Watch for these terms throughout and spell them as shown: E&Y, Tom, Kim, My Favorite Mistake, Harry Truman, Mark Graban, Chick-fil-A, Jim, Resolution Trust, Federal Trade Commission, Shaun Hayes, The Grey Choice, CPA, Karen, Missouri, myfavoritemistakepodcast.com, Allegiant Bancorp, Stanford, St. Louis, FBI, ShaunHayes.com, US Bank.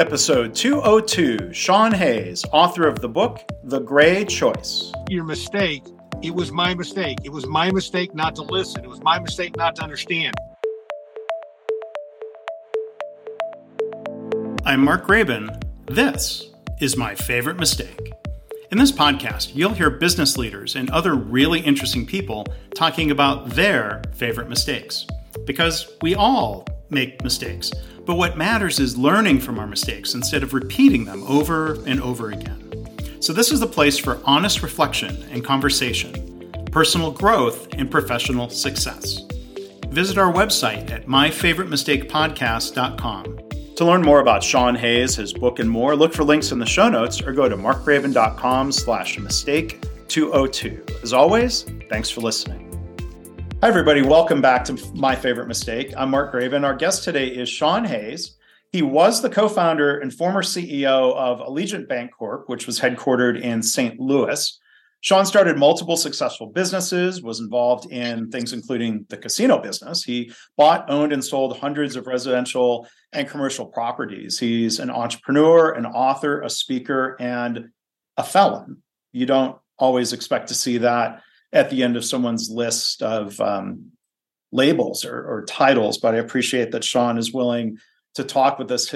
Episode 202, Shaun Hayes, author of the book, The Grey Choice. Your mistake, it was my mistake. It was my mistake not to listen. It was my mistake not to understand. I'm Mark Graban. This is My Favorite Mistake. In this podcast, you'll hear business leaders and other really interesting people talking about their favorite mistakes. Because we all make mistakes. But what matters is learning from our mistakes instead of repeating them over and over again. So this is the place for honest reflection and conversation, personal growth, and professional success. Visit our website at myfavoritemistakepodcast.com. To learn more about Shaun Hayes, his book, and more, look for links in the show notes or go to markgraban.com/mistake202. As always, thanks for listening. Hi, everybody. Welcome back to My Favorite Mistake. I'm Mark Graban. Our guest today is Shaun Hayes. He was the co-founder and former CEO of Allegiant Bancorp, which was headquartered in St. Louis. Shaun started multiple successful businesses, was involved in things including the casino business. He bought, owned, and sold hundreds of residential and commercial properties. He's an entrepreneur, an author, a speaker, and a felon. You don't always expect to see that at the end of someone's list of labels or titles, but I appreciate that Shaun is willing to talk with us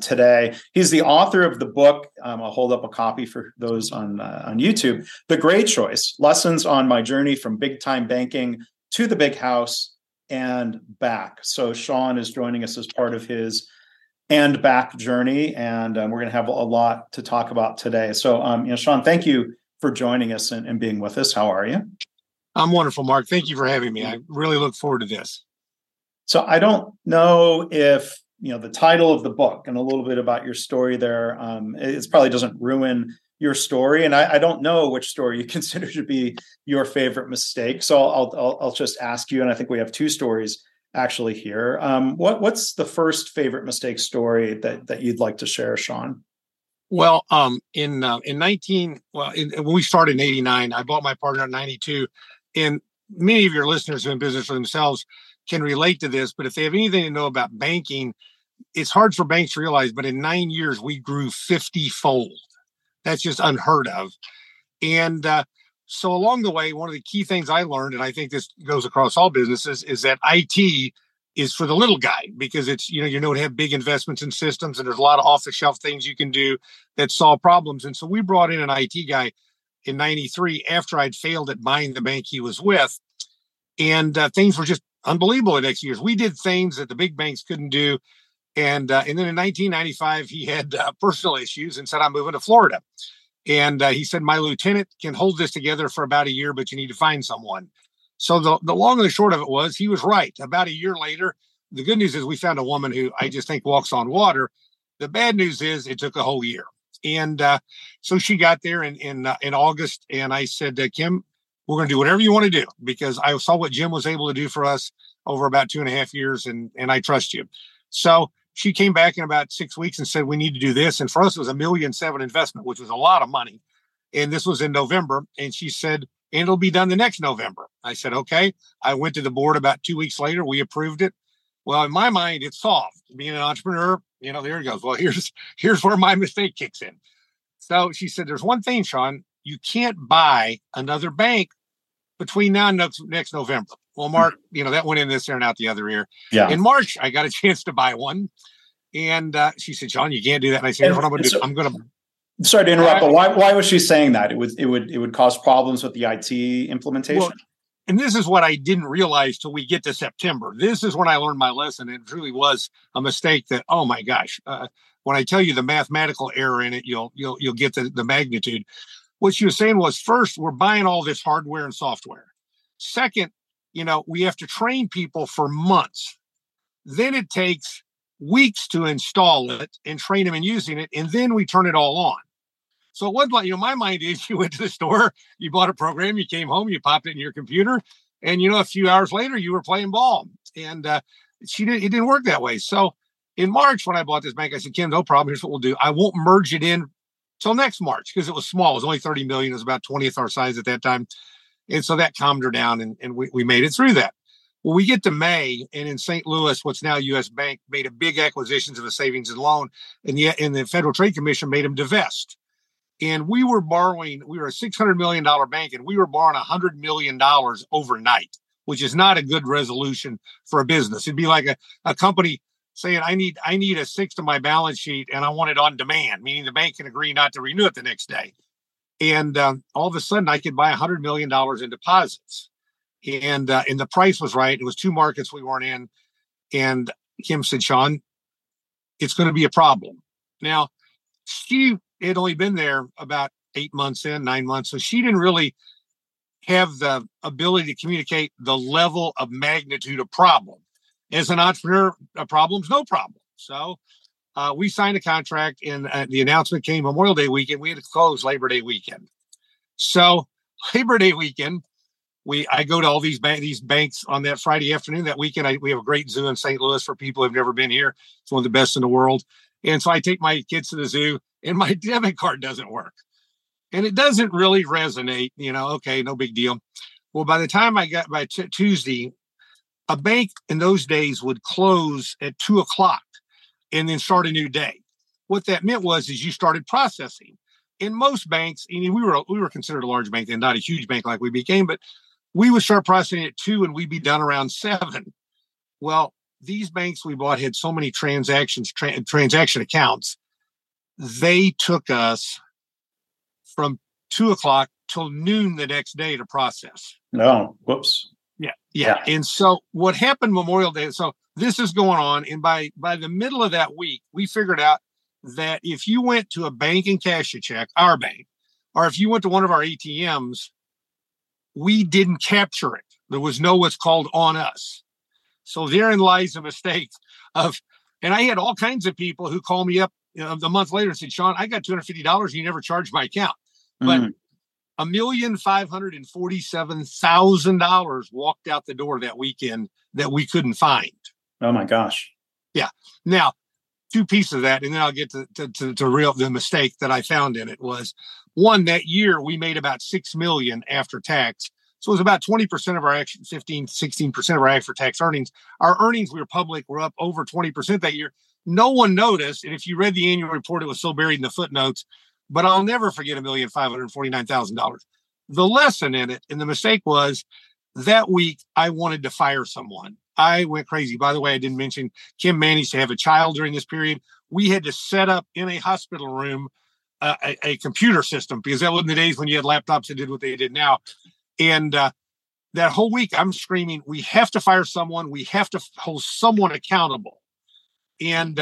today. He's the author of the book. I'll hold up a copy for those on YouTube. The Grey Choice, Lessons on My Journey from Big Time Banking to the Big House and Back. So Shaun is joining us as part of his and back journey, and we're going to have a lot to talk about today. So, Shaun, thank you for joining us and being with us. How are you? I'm wonderful, Mark. Thank you for having me. I really look forward to this. So I don't know if the title of the book and a little bit about your story there, it probably doesn't ruin your story. And I don't know which story you consider to be your favorite mistake. So I'll just ask you, and I think we have two stories actually here. What's the first favorite mistake story that you'd like to share, Shaun? Well, when we started in 1989, I bought my partner in 1992, and many of your listeners who are in business for themselves can relate to this. But if they have anything to know about banking, it's hard for banks to realize. But in 9 years, we grew 50-fold. That's just unheard of. And so along the way, one of the key things I learned, and I think this goes across all businesses, is that IT is for the little guy, because it's, you don't have big investments in systems, and there's a lot of off-the-shelf things you can do that solve problems. And so we brought in an IT guy in 1993 after I'd failed at buying the bank he was with. And things were just unbelievable the next years. We did things that the big banks couldn't do. And then in 1995, he had personal issues and said, I'm moving to Florida. And he said, my lieutenant can hold this together for about a year, but you need to find someone. So the long and the short of it was he was right. About a year later, the good news is we found a woman who I just think walks on water. The bad news is it took a whole year. And so she got there in August. And I said, Kim, we're going to do whatever you want to do, because I saw what Jim was able to do for us over about 2.5 years. And I trust you. So she came back in about 6 weeks and said, we need to do this. And for us, it was $1.7 million investment, which was a lot of money. And this was in November. And she said, and it'll be done the next November. I said, okay. I went to the board about 2 weeks later. We approved it. Well, in my mind, it's solved. Being an entrepreneur, there it goes. Well, here's where my mistake kicks in. So she said, there's one thing, Shaun, you can't buy another bank between now and next November. Well, Mark, that went in this ear and out the other ear. Yeah. In March, I got a chance to buy one. And she said, Shaun, you can't do that. And I said, what I'm going to do, I'm going to... Sorry to interrupt, but why was she saying that? It would cause problems with the IT implementation. Well, and this is what I didn't realize till we get to September. This is when I learned my lesson. It really was a mistake that, oh my gosh, when I tell you the mathematical error in it, you'll get the magnitude. What she was saying was, first, we're buying all this hardware and software. Second, we have to train people for months. Then it takes weeks to install it and train them in using it, and then we turn it all on. So it wasn't like, my mind is you went to the store, you bought a program, you came home, you popped it in your computer, and a few hours later you were playing ball. And it didn't work that way. So in March, when I bought this bank, I said, Kim, no problem, here's what we'll do. I won't merge it in till next March, because it was small. It was only $30 million. It was about 20th our size at that time. And so that calmed her down, and we made it through that. Well, we get to May, and in St. Louis, what's now US Bank made a big acquisitions of a savings and loan, and yet, and the Federal Trade Commission made them divest. And we were borrowing, we were a $600 million bank, and we were borrowing $100 million overnight, which is not a good resolution for a business. It'd be like a company saying, I need a sixth of my balance sheet, and I want it on demand, meaning the bank can agree not to renew it the next day. And all of a sudden, I could buy $100 million in deposits. And the price was right. It was two markets we weren't in. And Kim said, Shaun, it's going to be a problem. Now, she had only been there about 8 months in, 9 months. So she didn't really have the ability to communicate the level of magnitude of problem. As an entrepreneur, a problem's no problem. So we signed a contract, and the announcement came Memorial Day weekend. We had to close Labor Day weekend. So Labor Day weekend, I go to all these banks on that Friday afternoon. That weekend, we have a great zoo in St. Louis for people who've never been here. It's one of the best in the world. And so I take my kids to the zoo, and my debit card doesn't work. And it doesn't really resonate, okay, no big deal. Well, by the time I got by Tuesday, a bank in those days would close at 2:00 and then start a new day. What that meant was you started processing. In most banks, and we were considered a large bank then, not a huge bank like we became, but we would start processing at 2:00 and we'd be done around 7:00. Well, these banks we bought had so many transaction accounts. They took us from 2:00 till noon the next day to process. No, whoops. Yeah. And so what happened Memorial Day, so this is going on. And by the middle of that week, we figured out that if you went to a bank and cashed a check, our bank, or if you went to one of our ATMs, we didn't capture it. There was no what's called on us. So therein lies a mistake and I had all kinds of people who called me up a month later and said, Shaun, I got $250 and you never charged my account. But $1,547,000 walked out the door that weekend that we couldn't find. Oh my gosh. Yeah. Now, two pieces of that, and then I'll get to the mistake that I found in it was, one, that year we made about $6 million after tax. So it was about 20% of our 16% of our after tax earnings. Our earnings, we were public, were up over 20% that year. No one noticed. And if you read the annual report, it was so buried in the footnotes. But I'll never forget $1,549,000. The lesson in it, and the mistake was, that week I wanted to fire someone. I went crazy. By the way, I didn't mention Kim managed to have a child during this period. We had to set up in a hospital room a computer system, because that wasn't the days when you had laptops that did what they did now. And that whole week I'm screaming, we have to fire someone. We have to hold someone accountable. And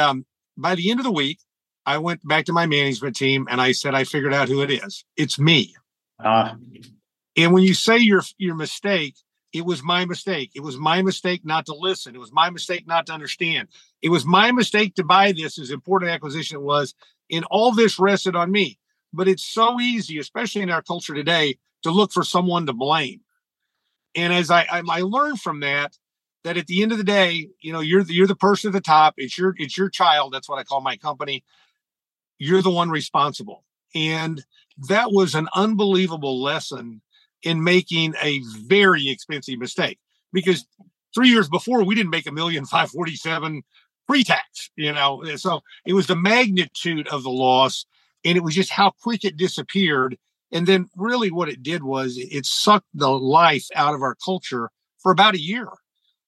by the end of the week, I went back to my management team and I said, I figured out who it is. It's me. And when you say your mistake, it was my mistake. It was my mistake not to listen. It was my mistake not to understand. It was my mistake to buy this, as important acquisition it was. And all this rested on me. But it's so easy, especially in our culture today, to look for someone to blame. And as I learned from that at the end of the day, you're the person at the top. It's your child. That's what I call my company. You're the one responsible. And that was an unbelievable lesson in making a very expensive mistake, because 3 years before we didn't make $1,547,000 pre-tax, so it was the magnitude of the loss, and it was just how quick it disappeared. And then really what it did was it sucked the life out of our culture for about a year.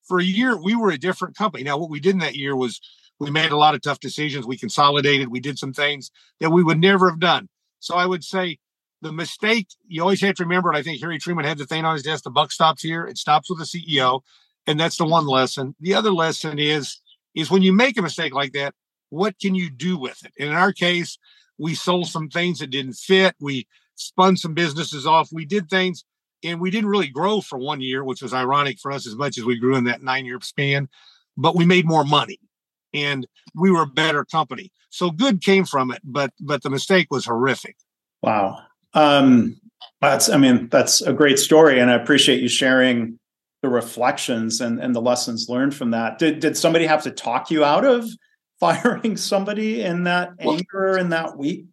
For a year, we were a different company. Now, what we did in that year was we made a lot of tough decisions. We consolidated. We did some things that we would never have done. So I would say the mistake, you always have to remember, and I think Harry Truman had the thing on his desk, the buck stops here. It stops with the CEO. And that's the one lesson. The other lesson is when you make a mistake like that, what can you do with it? And in our case, we sold some things that didn't fit. We spun some businesses off. We did things. And we didn't really grow for 1 year, which was ironic for us as much as we grew in that 9-year span, but we made more money and we were a better company. So good came from it, but the mistake was horrific. Wow. That's a great story. And I appreciate you sharing the reflections and the lessons learned from that. Did somebody have to talk you out of firing somebody in that anger in that week?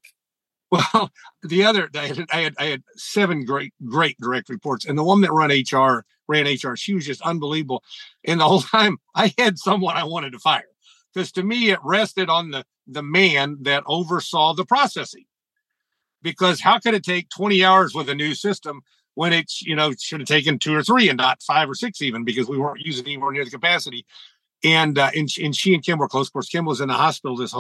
Well, I had 7 great direct reports. And the one that run HR ran HR. She was just unbelievable. And the whole time I had someone I wanted to fire, because to me, it rested on the man that oversaw the processing. Because how could it take 20 hours with a new system when it's, you know, should have taken 2 or 3 and not 5 or 6 even, because we weren't using anywhere near the capacity. And she and Kim were close. Of course, Kim was in the hospital this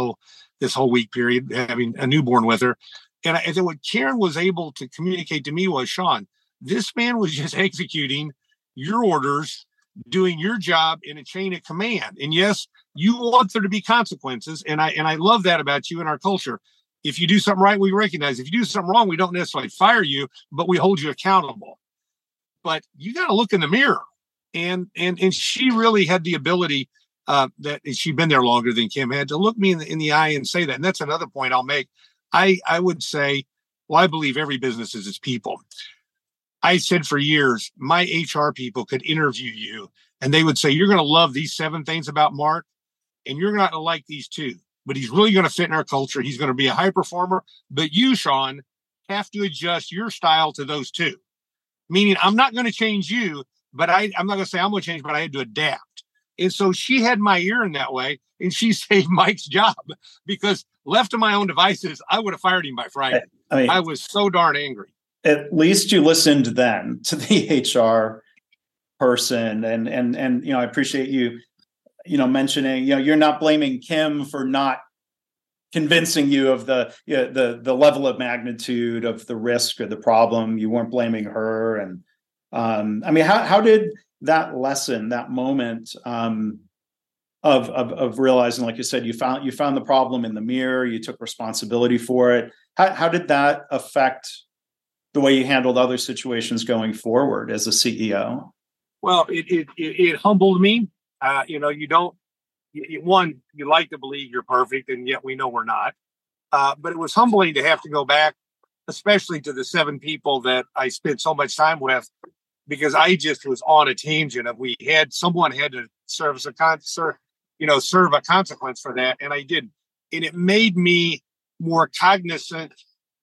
whole week period, having a newborn with her. And then what Karen was able to communicate to me was, Shaun, this man was just executing your orders, doing your job in a chain of command. And yes, you want there to be consequences. And I love that about you and our culture. If you do something right, we recognize. If you do something wrong, we don't necessarily fire you, but we hold you accountable. But you got to look in the mirror. And she really had the ability that she'd been there longer than Kim had to look me in the eye and say that. And that's another point I'll make. I would say, well, I believe every business is its people. I said for years, my HR people could interview you and they would say, you're going to love these 7 things about Mark and you're not going to like these 2, but he's really going to fit in our culture. He's going to be a high performer, but you, Shaun, have to adjust your style to those 2. Meaning I'm not going to change you, but I'm not going to say I'm going to change, but I had to adapt. And so she had my ear in that way, and she saved Mike's job, because left to my own devices, I would have fired him by Friday. I was so darn angry. At least you listened then to the HR person. And you know, I appreciate you, you know, mentioning, you know, you're not blaming Kim for not convincing you of the, you know, the level of magnitude of the risk or the problem. You weren't blaming her. And I mean, how did that lesson, that moment of realizing, like you said, you found the problem in the mirror, you took responsibility for it. How did that affect the way you handled other situations going forward as a CEO? Well, it humbled me. You know, you like to believe you're perfect, and yet we know we're not. But it was humbling to have to go back, especially to the 7 people that I spent so much time with, because I just was on a tangent of someone had to serve a consequence for that. And I didn't. And it made me more cognizant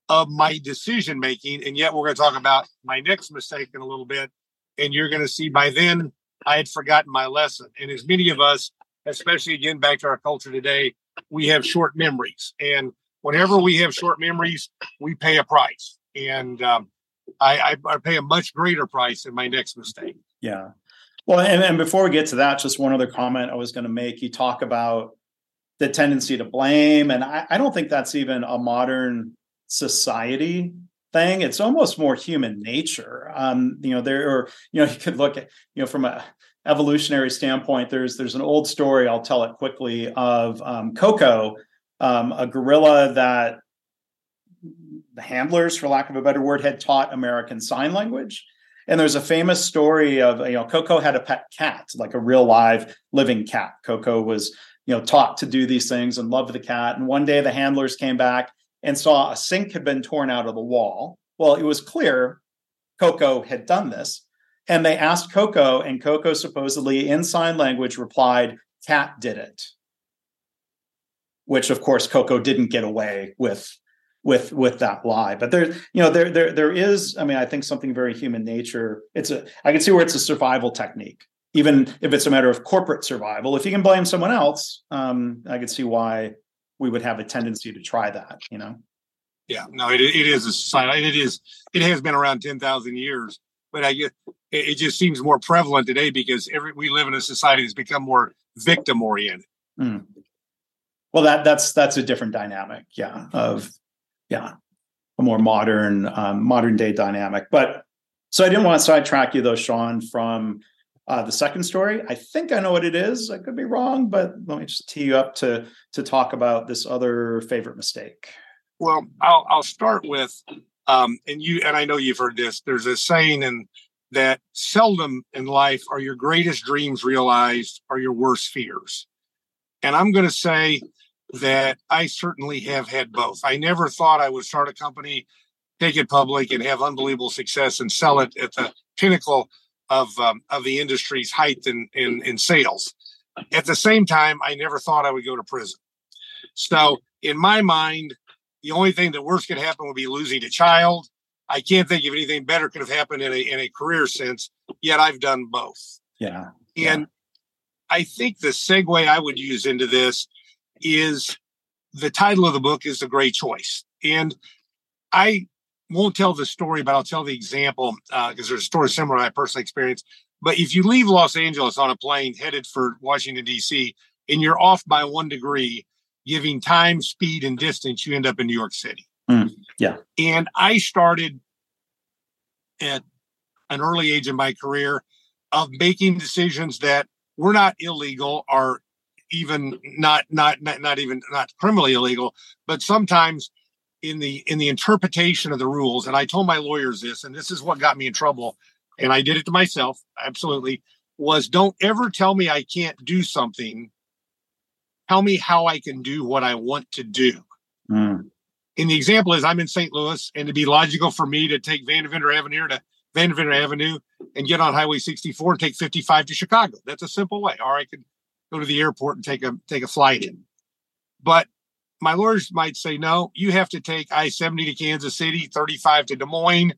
of my decision making. And yet we're going to talk about my next mistake in a little bit. And you're going to see by then I had forgotten my lesson. And as many of us, especially again, back to our culture today, we have short memories. And whenever we have short memories, we pay a price. And I pay a much greater price in my next mistake. Yeah. Well, and before we get to that, just one other comment I was going to make. You talk about the tendency to blame, and I don't think that's even a modern society thing. It's almost more human nature. You know, you could look at, you know, from a evolutionary standpoint, there's an old story, I'll tell it quickly, of Coco, a gorilla that the handlers, for lack of a better word, had taught American Sign Language. And there's a famous story of, you know, Coco had a pet cat, like a real live living cat. Coco was, you know, taught to do these things and loved the cat. And one day the handlers came back and saw a sink had been torn out of the wall. Well, it was clear Coco had done this. And they asked Coco, and Coco supposedly in sign language replied, "Cat did it." Which, of course, Coco didn't get away with that lie. But there, you know, there is, I mean, I think something very human nature. I can see where it's a survival technique, even if it's a matter of corporate survival. If you can blame someone else, I could see why we would have a tendency to try that, you know? Yeah, no, it is a society. It has been around 10,000 years, but I guess it just seems more prevalent today because we live in a society that's become more victim oriented. Mm. Well, that's a different dynamic. Yeah. A more modern day dynamic. But so I didn't want to sidetrack you, though, Shaun, from the second story. I think I know what it is. I could be wrong, but let me just tee you up to talk about this other favorite mistake. Well, I'll start with, and I know you've heard this. There's a saying that seldom in life are your greatest dreams realized or your worst fears. And I'm going to say that I certainly have had both. I never thought I would start a company, take it public, and have unbelievable success and sell it at the pinnacle of the industry's height in sales. At the same time, I never thought I would go to prison. So in my mind, the only thing that worse could happen would be losing a child, I can't think of anything better could have happened in a career sense, yet I've done both. Yeah. And I think the segue I would use into this is the title of the book is The Grey Choice. And I won't tell the story, but I'll tell the example because there's a story similar I personally experienced. But if you leave Los Angeles on a plane headed for Washington, D.C., and you're off by 1 degree, giving time, speed, and distance, you end up in New York City. Mm, yeah. And I started at an early age in my career of making decisions that were not illegal or even not criminally illegal, but sometimes in the interpretation of the rules. And I told my lawyers this, and this is what got me in trouble. And I did it to myself. Absolutely. Was don't ever tell me I can't do something. Tell me how I can do what I want to do. Mm. And the example is I'm in St. Louis, and it'd be logical for me to take Van Deventer Avenue and get on Highway 64 and take 55 to Chicago. That's a simple way. Or I could go to the airport and take a flight in. But my lawyers might say, no, you have to take I-70 to Kansas City, 35 to Des Moines,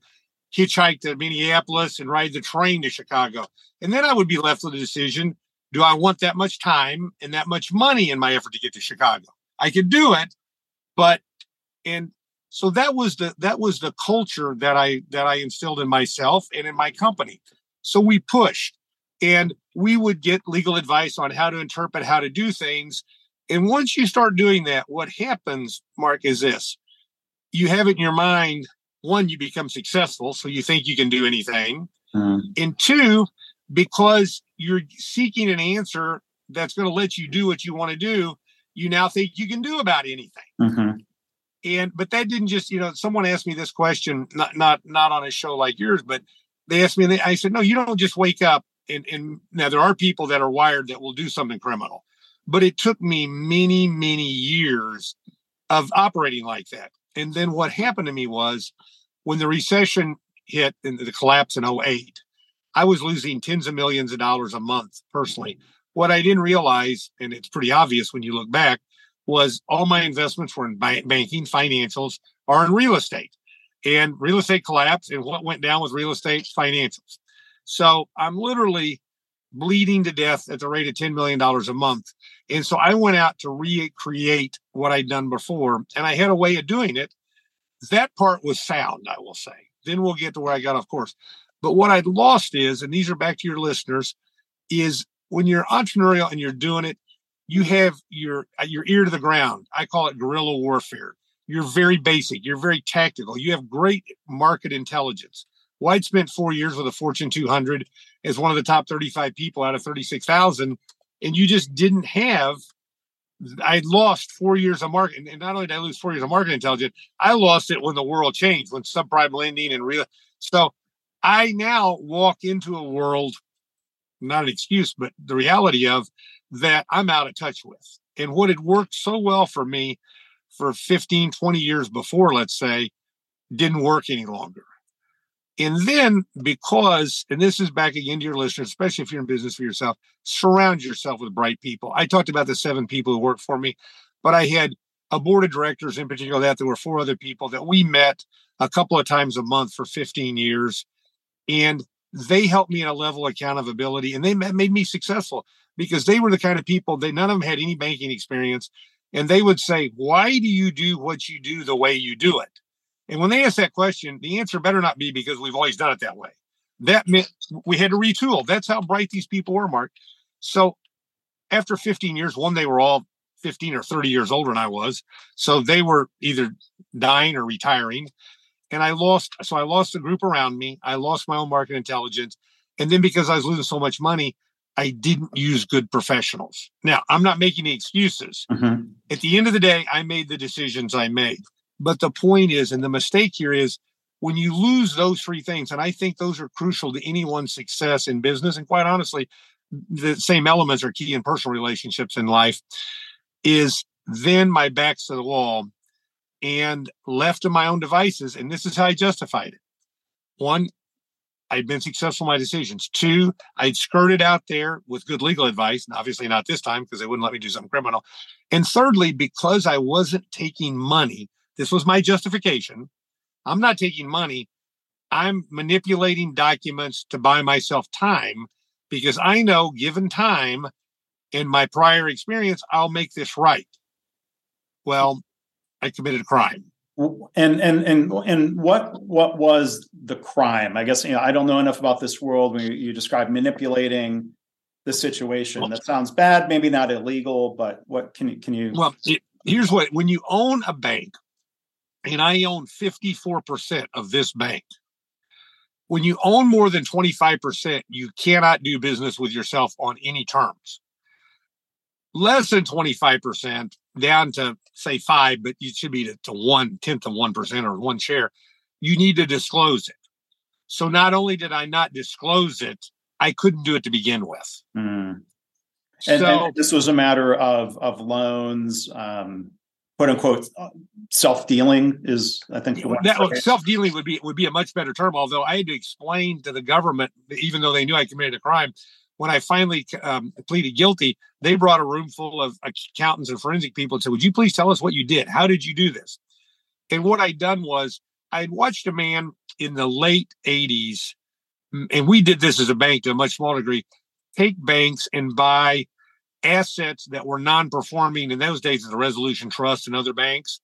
hitchhike to Minneapolis, and ride the train to Chicago. And then I would be left with a decision. Do I want that much time and that much money in my effort to get to Chicago? I could do it, but and so that was the culture that I instilled in myself and in my company. So we pushed, and we would get legal advice on how to interpret, how to do things. And once you start doing that, what happens, Mark, is this: you have it in your mind. One, you become successful, so you think you can do anything, and two, because you're seeking an answer that's going to let you do what you want to do, you now think you can do about anything. Mm-hmm. But that didn't just, someone asked me this question, not on a show like yours, but they asked me, and I said, no, you don't just wake up. And now there are people that are wired that will do something criminal, but it took me many, many years of operating like that. And then what happened to me was when the recession hit and the collapse in 2008, I was losing tens of millions of dollars a month personally. What I didn't realize, and it's pretty obvious when you look back, was all my investments were in banking, financials, or in real estate. And real estate collapsed, and what went down was real estate, financials. So I'm literally bleeding to death at the rate of $10 million a month. And so I went out to recreate what I'd done before, and I had a way of doing it. That part was sound, I will say. Then we'll get to where I got off course. But what I'd lost is, and these are back to your listeners, is when you're entrepreneurial and you're doing it, you have your ear to the ground. I call it guerrilla warfare. You're very basic. You're very tactical. You have great market intelligence. Well, I'd spent 4 years with a Fortune 200 as one of the top 35 people out of 36,000. And you just didn't have, I lost 4 years of market. And not only did I lose 4 years of market intelligence, I lost it when the world changed, when subprime lending and real. So I now walk into a world, not an excuse, but the reality of that I'm out of touch with. And what had worked so well for me for 15, 20 years before, let's say, didn't work any longer. And then because, and this is back again to your listeners, especially if you're in business for yourself, surround yourself with bright people. I talked about the 7 people who worked for me, but I had a board of directors in particular that there were 4 other people that we met a couple of times a month for 15 years. And they helped me in a level of accountability, and they made me successful because they were the kind of people none of them had any banking experience. And they would say, why do you do what you do the way you do it? And when they asked that question, the answer better not be because we've always done it that way. That meant we had to retool. That's how bright these people were, Mark. So after 15 years, they were all 15 or 30 years older than I was. So they were either dying or retiring. And I lost the group around me. I lost my own market intelligence. And then because I was losing so much money, I didn't use good professionals. Now, I'm not making any excuses. Mm-hmm. At the end of the day, I made the decisions I made. But the point is, and the mistake here is, when you lose those 3 things, and I think those are crucial to anyone's success in business, and quite honestly, the same elements are key in personal relationships in life, is then my back's to the wall. And left to my own devices, and this is how I justified it. 1, I'd been successful in my decisions. 2, I'd skirted out there with good legal advice, and obviously not this time because they wouldn't let me do something criminal. And thirdly, because I wasn't taking money, this was my justification. I'm not taking money, I'm manipulating documents to buy myself time because I know, given time and my prior experience, I'll make this right. Well, I committed a crime. And what was the crime? I guess, I don't know enough about this world. When you describe manipulating the situation, well, that sounds bad, maybe not illegal, but what can you? Well, here's what, when you own a bank, and I own 54% of this bank, when you own more than 25%, you cannot do business with yourself on any terms. Less than 25%, down to say 5, but you should be to 0.1% or one share, you need to disclose it. So not only did I not disclose it, I couldn't do it to begin with. Mm. And this was a matter of loans, quote unquote, self-dealing is, I think. Self-dealing would be a much better term, although I had to explain to the government, even though they knew I committed a crime, when I finally pleaded guilty, they brought a room full of accountants and forensic people and said, would you please tell us what you did? How did you do this? And what I'd done was I'd watched a man in the late 80s, and we did this as a bank to a much smaller degree, take banks and buy assets that were non-performing in those days of the Resolution Trust and other banks.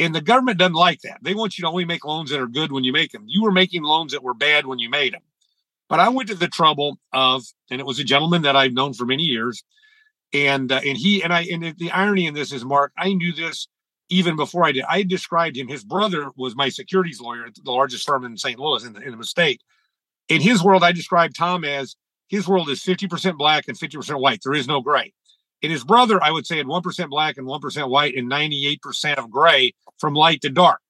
And the government doesn't like that. They want you to only make loans that are good when you make them. You were making loans that were bad when you made them. But I went to the trouble of, and it was a gentleman that I've known for many years, and the irony in this is, Mark, I knew this even before I did. I described him. His brother was my securities lawyer at the largest firm in St. Louis in the state. In his world, I described Tom as, his world is 50% black and 50% white. There is no gray. And his brother, I would say, had 1% black and 1% white and 98% of gray from light to dark.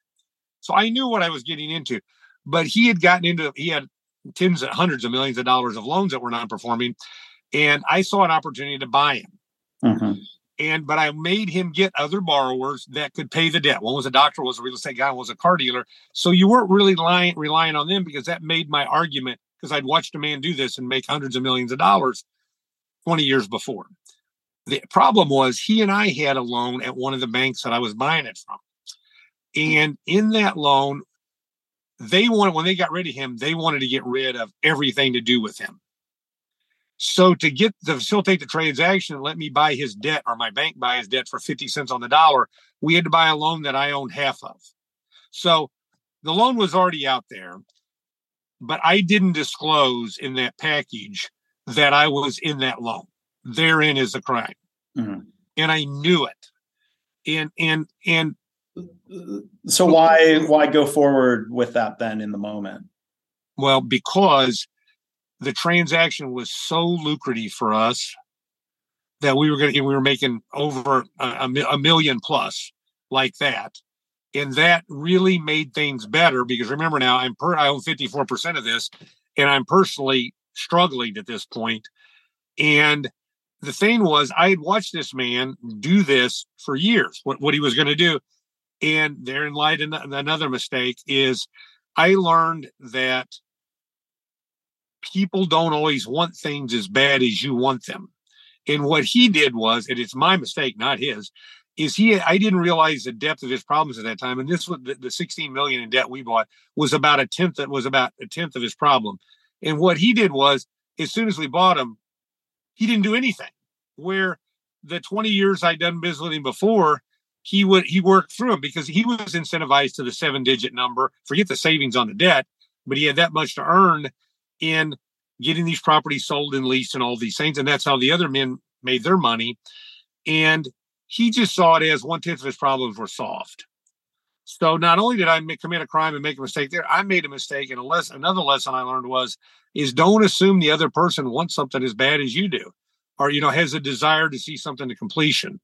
So I knew what I was getting into. But he had tens of hundreds of millions of dollars of loans that were non-performing. And I saw an opportunity to buy him. Mm-hmm. But I made him get other borrowers that could pay the debt. One was a doctor, was a real estate guy, was a car dealer. So you weren't really relying on them, because that made my argument, because I'd watched a man do this and make hundreds of millions of dollars 20 years before. The problem was he and I had a loan at one of the banks that I was buying it from. And in that loan, when they got rid of him, they wanted to get rid of everything to do with him. So to facilitate the transaction, let me buy his debt, or my bank buy his debt for 50 cents on the dollar. We had to buy a loan that I owned half of. So the loan was already out there, but I didn't disclose in that package that I was in that loan. Therein is the crime. Mm-hmm. And I knew it. And so why go forward with that then in the moment? Well, because the transaction was so lucrative for us that we were making over a million plus like that. And that really made things better, because remember now, I own 54% of this, and I'm personally struggling at this point. And the thing was, I had watched this man do this for years, what he was going to do. And therein lied another mistake, is I learned that people don't always want things as bad as you want them. And what he did was, and it's my mistake, not his, I didn't realize the depth of his problems at that time. And this was the 16 million in debt we bought was about a tenth of his problem. And what he did was, as soon as we bought him, he didn't do anything. Where the 20 years I'd done business with him before, he worked through them, because he was incentivized to the 7-digit number. Forget the savings on the debt, but he had that much to earn in getting these properties sold and leased and all these things. And that's how the other men made their money. And he just saw it as 1/10 of his problems were solved. So not only did I commit a crime and make a mistake there, I made a mistake. And another lesson I learned is don't assume the other person wants something as bad as you do, or, has a desire to see something to completion.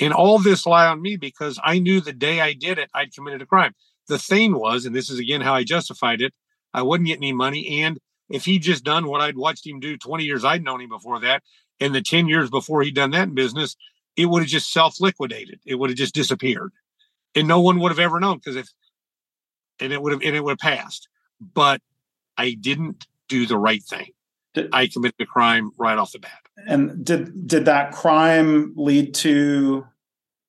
And all this lie on me, because I knew the day I did it, I'd committed a crime. The thing was, and this is again how I justified it, I wouldn't get any money. And if he'd just done what I'd watched him do 20 years, I'd known him before that, and the 10 years before he'd done that in business, it would have just self-liquidated. It would have just disappeared. And no one would have ever known, because it would have passed. But I didn't do the right thing. I committed a crime right off the bat. And did that crime lead to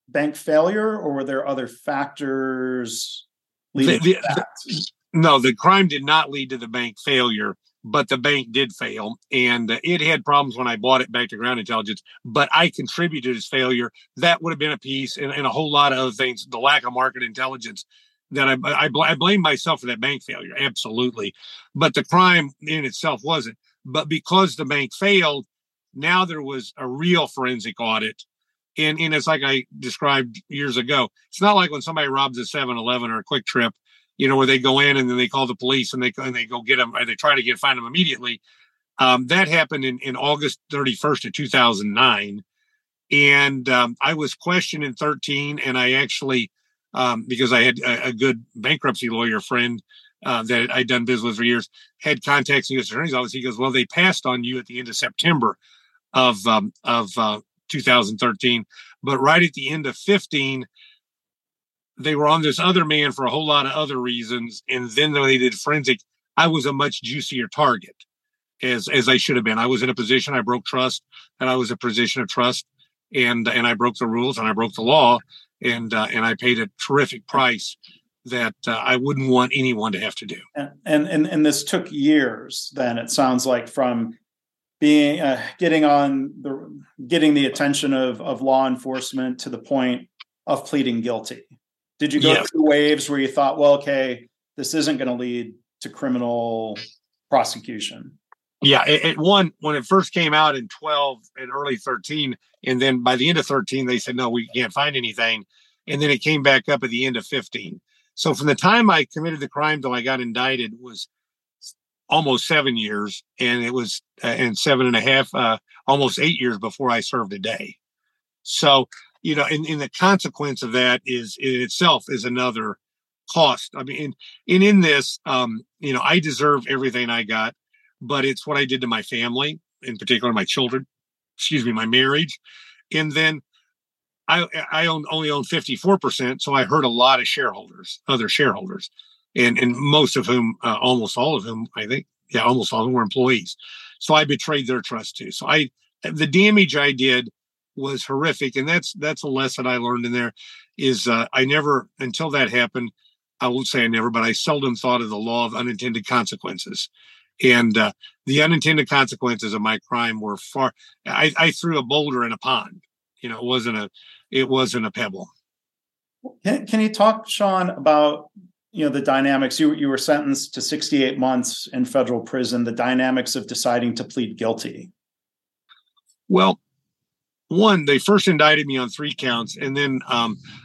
bank failure, or were there other factors leading to that? No, the crime did not lead to the bank failure, but the bank did fail. And it had problems when I bought it back to Ground Intelligence, but I contributed to its failure. That would have been a piece and a whole lot of other things, the lack of market intelligence. That I blame myself for that bank failure, absolutely. But the crime in itself wasn't. But because the bank failed, now there was a real forensic audit. And it's like I described years ago. It's not like when somebody robs a 7-Eleven or a Quick Trip, you know, where they go in and then they call the police and they go get them, or they try to find them immediately. That happened in August 31st of 2009. And I was questioned in 2013, and I actually... because I had a good bankruptcy lawyer friend that I'd done business with for years, had contacts in the U.S. Attorney's Office. He goes, well, they passed on you at the end of September of 2013. But right at the end of 2015, they were on this other man for a whole lot of other reasons. And then when they did forensic, I was a much juicier target, as I should have been. I was in a position, I broke trust, and I was a position of trust, and I broke the rules and I broke the law. And I paid a terrific price that I wouldn't want anyone to have to do. And this took years. Then it sounds like from being getting the attention of law enforcement to the point of pleading guilty. Did you go through waves where you thought, well, okay, this isn't going to lead to criminal prosecution? Yeah, when it first came out in 2012 and early 2013, and then by the end of 2013, they said, no, we can't find anything. And then it came back up at the end of 2015. So from the time I committed the crime till I got indicted was almost 7 years, and it was and 7.5, almost 8 years before I served a day. So, you know, and the consequence of that is in itself is another cost. I mean, in this, you know, I deserve everything I got. But it's what I did to my family, in particular, my children, my marriage. And then I only own 54%. So I hurt a lot of shareholders, other shareholders, and most of whom, almost all of whom, I think, almost all of them were employees. So I betrayed their trust too. So the damage I did was horrific. And that's a lesson I learned in there is I never, until that happened, I won't say I never, but I seldom thought of the law of unintended consequences. And the unintended consequences of my crime were far. I threw a boulder in a pond. You know, it wasn't a pebble. Can you talk, Shaun, about, you know, the dynamics? You were sentenced to 68 months in federal prison. The dynamics of deciding to plead guilty. Well, one, they first indicted me on 3 counts, and then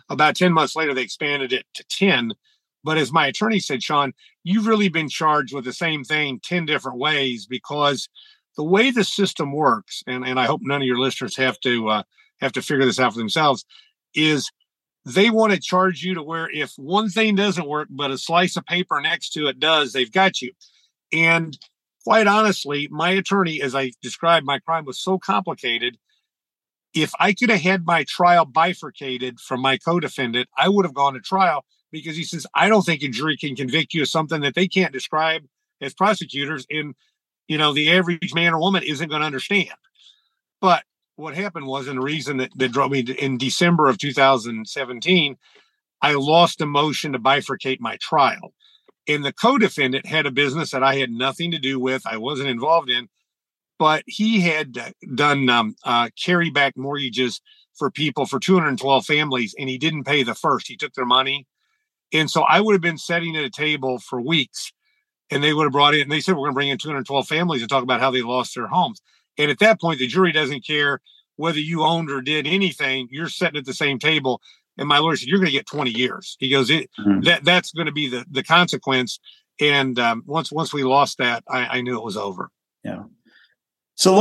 about 10 months later, they expanded it to 10. But as my attorney said, Shaun, you've really been charged with the same thing 10 different ways, because the way the system works, and I hope none of your listeners have to figure this out for themselves, is they want to charge you to where if one thing doesn't work, but a slice of paper next to it does, they've got you. And quite honestly, my attorney, as I described, my crime was so complicated. If I could have had my trial bifurcated from my co-defendant, I would have gone to trial. Because he says, I don't think a jury can convict you of something that they can't describe as prosecutors. And, you know, the average man or woman isn't going to understand. But what happened was, and the reason that drove me in December of 2017, I lost a motion to bifurcate my trial. And the co-defendant had a business that I had nothing to do with. I wasn't involved in. But he had done carryback mortgages for people, for 212 families. And he didn't pay the first. He took their money. And so I would have been sitting at a table for weeks, and they would have brought in, and they said, we're going to bring in 212 families and talk about how they lost their homes. And at that point, the jury doesn't care whether you owned or did anything. You're sitting at the same table. And my lawyer said, you're going to get 20 years. He goes, that's going to be the consequence. And once we lost that, I knew it was over. Yeah. So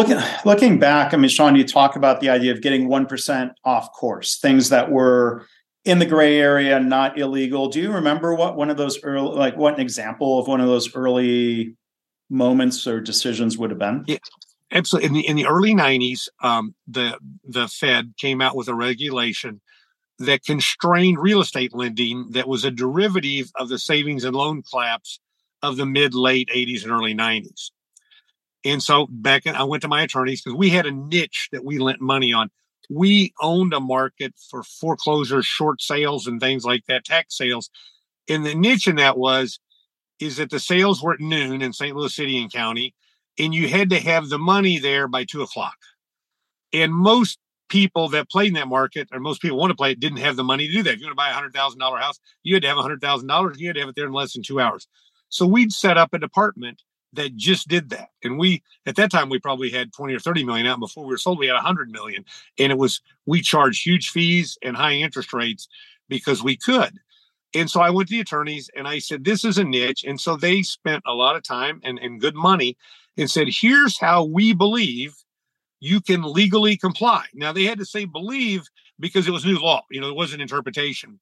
looking back, I mean, Shaun, you talk about the idea of getting 1% off course, things that were in the gray area, not illegal. Do you remember what an example of one of those early moments or decisions would have been? Yeah, absolutely. In the early 90s, the Fed came out with a regulation that constrained real estate lending that was a derivative of the savings and loan collapse of the mid-late 80s and early 90s. And so I went to my attorneys because we had a niche that we lent money on. We owned a market for foreclosures, short sales, and things like that, tax sales. And the niche in that was is that the sales were at noon in St. Louis City and County, and you had to have the money there by 2 o'clock. And most people that played in that market, or most people want to play it, didn't have the money to do that. If you want to buy a $100,000 house, you had to have $100,000. You had to have it there in less than 2 hours. So we'd set up a department that just did that. And we, at that time, we probably had 20 or 30 million out. And before we were sold, we had 100 million. And it was, we charged huge fees and high interest rates because we could. And so I went to the attorneys and I said, this is a niche. And so they spent a lot of time and good money and said, here's how we believe you can legally comply. Now, they had to say believe because it was new law. You know, it wasn't interpretation.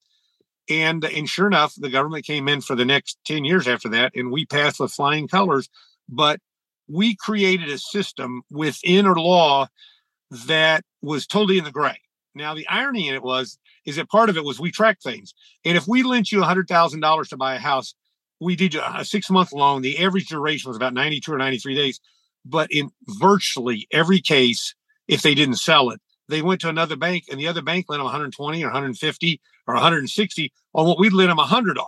And sure enough, the government came in for the next 10 years after that, and we passed with flying colors. But we created a system within our law that was totally in the gray. Now, the irony in it is that part of it was we tracked things. And if we lent you $100,000 to buy a house, we did a 6-month loan. The average duration was about 92 or 93 days. But in virtually every case, if they didn't sell it, they went to another bank, and the other bank lent them 120 or 150 or 160 on what we'd lent them 100 on.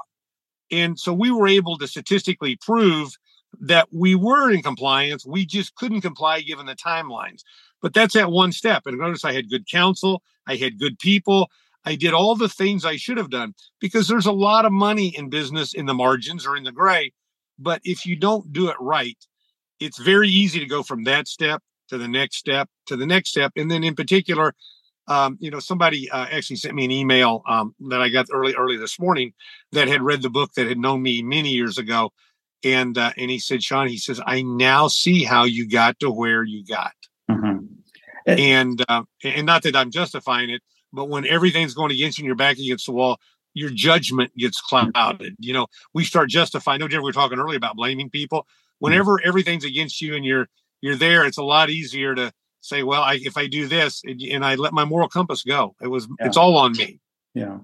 And so we were able to statistically prove that we were in compliance. We just couldn't comply given the timelines. But that's that one step. And notice I had good counsel. I had good people. I did all the things I should have done, because there's a lot of money in business in the margins or in the gray. But if you don't do it right, it's very easy to go from that step to the next step to the next step. And then in particular, somebody actually sent me an email that I got early this morning that had read the book, that had known me many years ago. And he said, Shaun, he says, I now see how you got to where you got. Mm-hmm. And not that I'm justifying it, but when everything's going against you and your back against the wall, your judgment gets clouded. You know, we start justifying. No, Jim, we were talking earlier about blaming people. Whenever everything's against you and you're there, it's a lot easier to say, well, if I do this and I let my moral compass go, It's all on me. Yeah.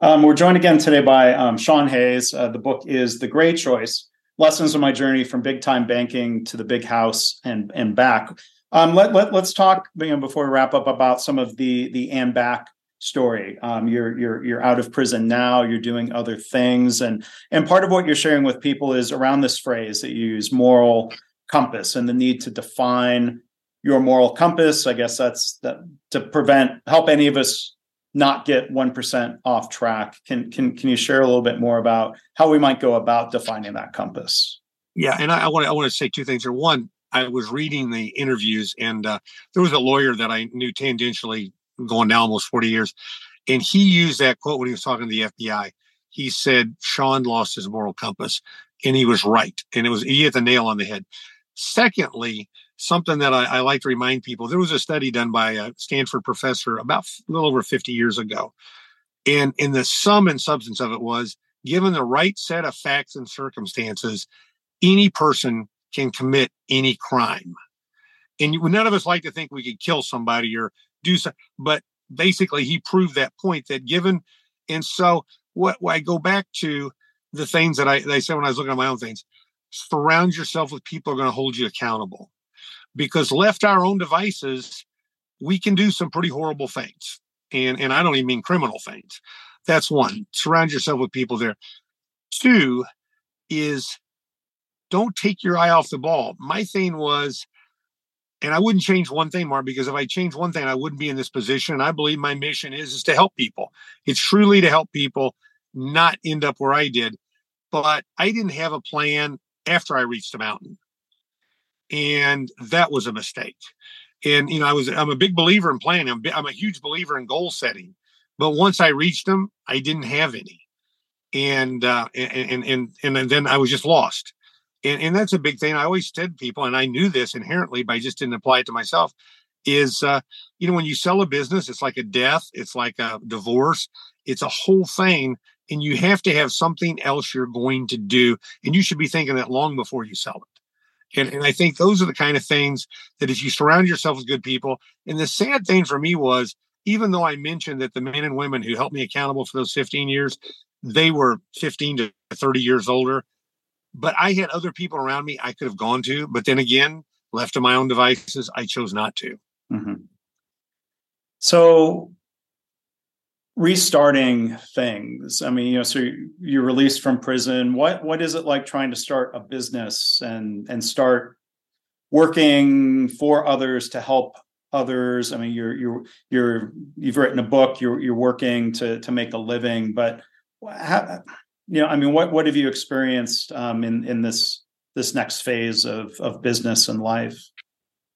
We're joined again today by Shaun Hayes. The book is The Grey Choice: Lessons of My Journey from Big Time Banking to the Big House and Back. Let's talk, before we wrap up, about some of the and back story. You're out of prison now, you're doing other things. And part of what you're sharing with people is around this phrase that you use, moral compass, and the need to define your moral compass. I guess help any of us not get 1% off track. Can you share a little bit more about how we might go about defining that compass? Yeah. And I want to say two things here. One, I was reading the interviews, and there was a lawyer that I knew tangentially going now almost 40 years. And he used that quote when he was talking to the FBI. He said, Shaun lost his moral compass, and he was right. And he hit the nail on the head. Secondly, something that I like to remind people, there was a study done by a Stanford professor about a little over 50 years ago. And in the sum and substance of it was, given the right set of facts and circumstances, any person can commit any crime. And none of us like to think we could kill somebody or do so, but basically he proved that point, that given. And so what I go back to, the things that I said when I was looking at my own things, surround yourself with people who are going to hold you accountable, because left our own devices, we can do some pretty horrible things. And I don't even mean criminal things. That's one, surround yourself with people there. Two is, don't take your eye off the ball. My thing was, and I wouldn't change one thing, Mark, because if I changed one thing, I wouldn't be in this position. And I believe my mission is to help people. It's truly to help people not end up where I did. But I didn't have a plan after I reached the mountain. And that was a mistake. And, I'm a big believer in planning. I'm a huge believer in goal setting. But once I reached them, I didn't have any. And then I was just lost. And that's a big thing. I always said people, and I knew this inherently, but I just didn't apply it to myself, is, when you sell a business, it's like a death. It's like a divorce. It's a whole thing. And you have to have something else you're going to do. And you should be thinking that long before you sell it. And I think those are the kind of things that if you surround yourself with good people. And the sad thing for me was, even though I mentioned that the men and women who held me accountable for those 15 years, they were 15 to 30 years older. But I had other people around me I could have gone to. But then again, left to my own devices, I chose not to. Mm-hmm. So restarting things. I mean, you know, so you're released from prison. What is it like trying to start a business and start working for others to help others? I mean, you've written a book. You're working to make a living, but how, you know, I mean, what have you experienced in this next phase of business and life?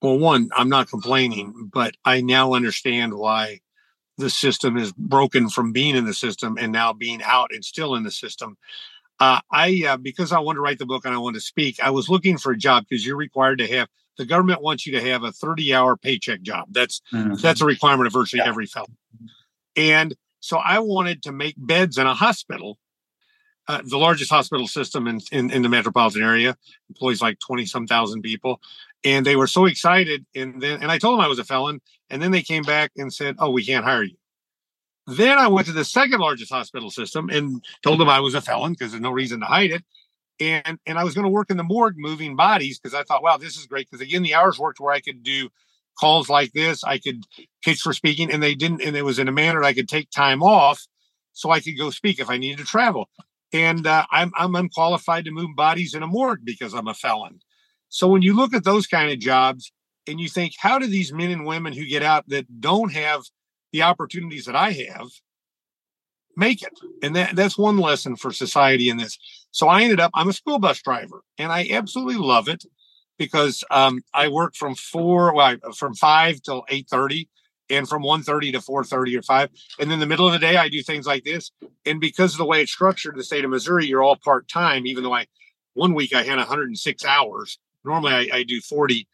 Well, one, I'm not complaining, but I now understand why the system is broken from being in the system and now being out and still in the system. Because I wanted to write the book and I wanted to speak, I was looking for a job because you're required to have, the government wants you to have a 30-hour paycheck job. That's a requirement of virtually every fellow. And so I wanted to make beds in a hospital, the largest hospital system in the metropolitan area, employs like 20-some thousand people. And they were so excited. And I told them I was a felon. And then they came back and said, oh, we can't hire you. Then I went to the second largest hospital system and told them I was a felon because there's no reason to hide it. And I was going to work in the morgue moving bodies because I thought, wow, this is great. Because again, the hours worked where I could do calls like this. I could pitch for speaking and they didn't. And it was in a manner that I could take time off so I could go speak if I needed to travel. And I'm unqualified to move bodies in a morgue because I'm a felon. So when you look at those kind of jobs and you think, how do these men and women who get out that don't have the opportunities that I have make it? And that's one lesson for society in this. So I ended up, I'm a school bus driver and I absolutely love it because I work from 5 till 8:30 and from 1:30 to 4:30 or 5. And in the middle of the day, I do things like this. And because of the way it's structured, the state of Missouri, you're all part-time, even though one week I had 106 hours. Normally I do 40,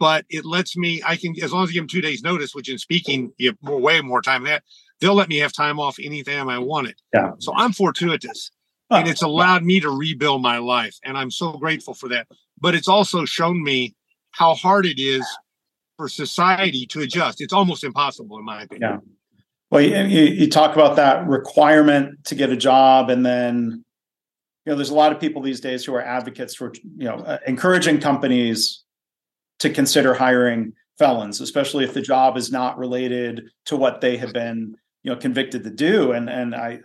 but it lets me, I can, as long as I give them 2 days notice, which in speaking, you have way more time than that, they'll let me have time off anytime I want it. Yeah. So I'm fortuitous and it's allowed me to rebuild my life. And I'm so grateful for that. But it's also shown me how hard it is for society to adjust. It's almost impossible in my opinion. Yeah. Well, you talk about that requirement to get a job and then, you know, there's a lot of people these days who are advocates for, you know, encouraging companies to consider hiring felons, especially if the job is not related to what they have been, you know, convicted to do. And I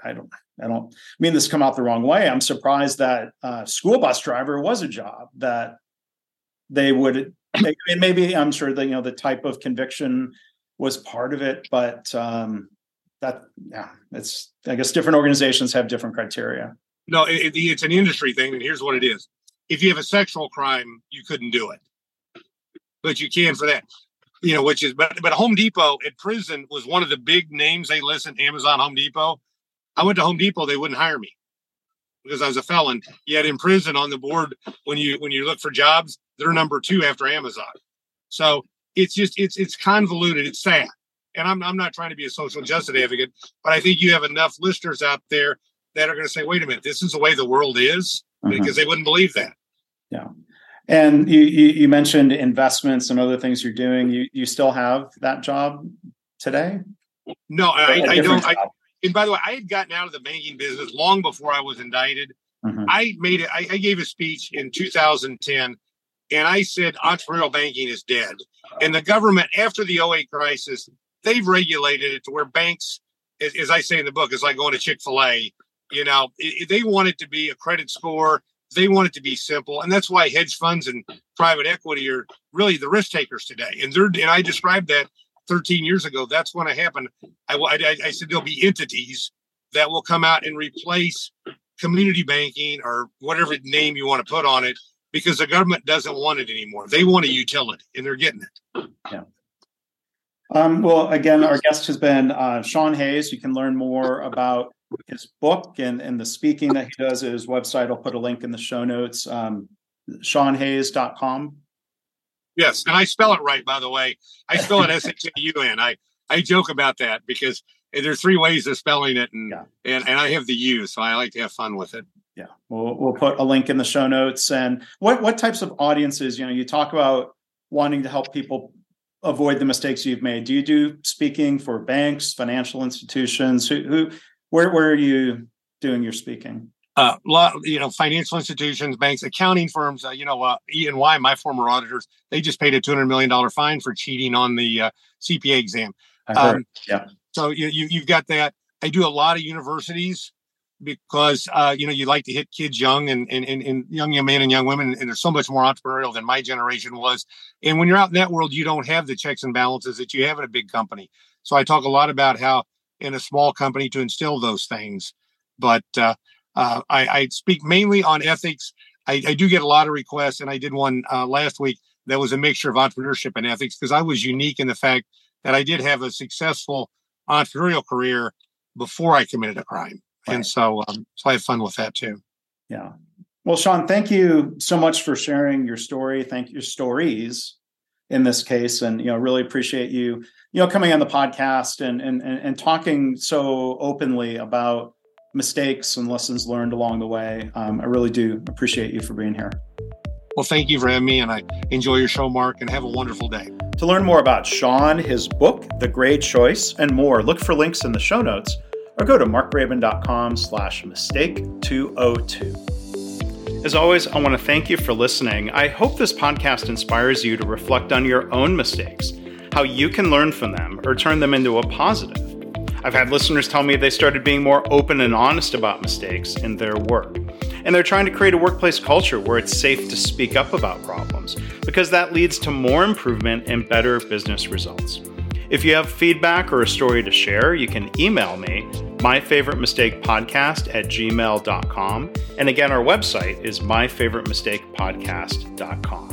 don't mean this come out the wrong way. I'm surprised that school bus driver was a job that they would. And maybe I'm sure that, you know, the type of conviction was part of it, but it's, I guess, different organizations have different criteria. No, it's an industry thing, and here's what it is. If you have a sexual crime, you couldn't do it. But you can for that, you know, which is, but Home Depot at prison was one of the big names they listed, Amazon, Home Depot. I went to Home Depot, they wouldn't hire me because I was a felon. Yet in prison on the board, when you look for jobs, they're number 2 after Amazon. So it's just, it's convoluted, it's sad. And I'm not trying to be a social justice advocate, but I think you have enough listeners out there that are going to say, wait a minute, this is the way the world is, because they wouldn't believe that. Yeah. And you mentioned investments and other things you're doing. You still have that job today? No, I don't. And by the way, I had gotten out of the banking business long before I was indicted. I made it. I gave a speech in 2010 and I said, entrepreneurial banking is dead. And the government, after the 2008 crisis, they've regulated it to where banks, as I say in the book, it's like going to Chick-fil-A. You know, they want it to be a credit score. They want it to be simple. And that's why hedge funds and private equity are really the risk takers today. And I described that 13 years ago. That's when it happened. I said there'll be entities that will come out and replace community banking or whatever name you want to put on it because the government doesn't want it anymore. They want a utility and they're getting it. Yeah. Well, again, our guest has been Shaun Hayes. You can learn more about his book and the speaking that he does at his website. I'll put a link in the show notes, ShaunHayes.com. Yes, and I spell it right, by the way. I spell it S-H-A-U-N. I joke about that because there are 3 ways of spelling it, and I have the U, so I like to have fun with it. Yeah, we'll put a link in the show notes. And what types of audiences, you know, you talk about wanting to help people avoid the mistakes you've made. Do you do speaking for banks, financial institutions? Where are you doing your speaking? Financial institutions, banks, accounting firms. E&Y, my former auditors, they just paid a $200 million fine for cheating on the CPA exam. I heard. So you've got that. I do a lot of universities because, you like to hit kids young and young men and young women. And they're so much more entrepreneurial than my generation was. And when you're out in that world, you don't have the checks and balances that you have in a big company. So I talk a lot about how in a small company to instill those things. But I speak mainly on ethics. I do get a lot of requests. And I did one last week that was a mixture of entrepreneurship and ethics, because I was unique in the fact that I did have a successful entrepreneurial career before I committed a crime. Right. And so, so I have fun with that too. Yeah. Well, Shaun, thank you so much for sharing your story. Thank you, your stories in this case. And, really appreciate you, coming on the podcast and talking so openly about mistakes and lessons learned along the way. I really do appreciate you for being here. Well, thank you for having me, and I enjoy your show, Mark, and have a wonderful day. To learn more about Shaun, his book, The Grey Choice, and more, look for links in the show notes or go to markgraban.com/mistake202. As always, I want to thank you for listening. I hope this podcast inspires you to reflect on your own mistakes, how you can learn from them or turn them into a positive. I've had listeners tell me they started being more open and honest about mistakes in their work. And they're trying to create a workplace culture where it's safe to speak up about problems, because that leads to more improvement and better business results. If you have feedback or a story to share, you can email me, myfavoritemistakepodcast@gmail.com. And again, our website is myfavoritemistakepodcast.com.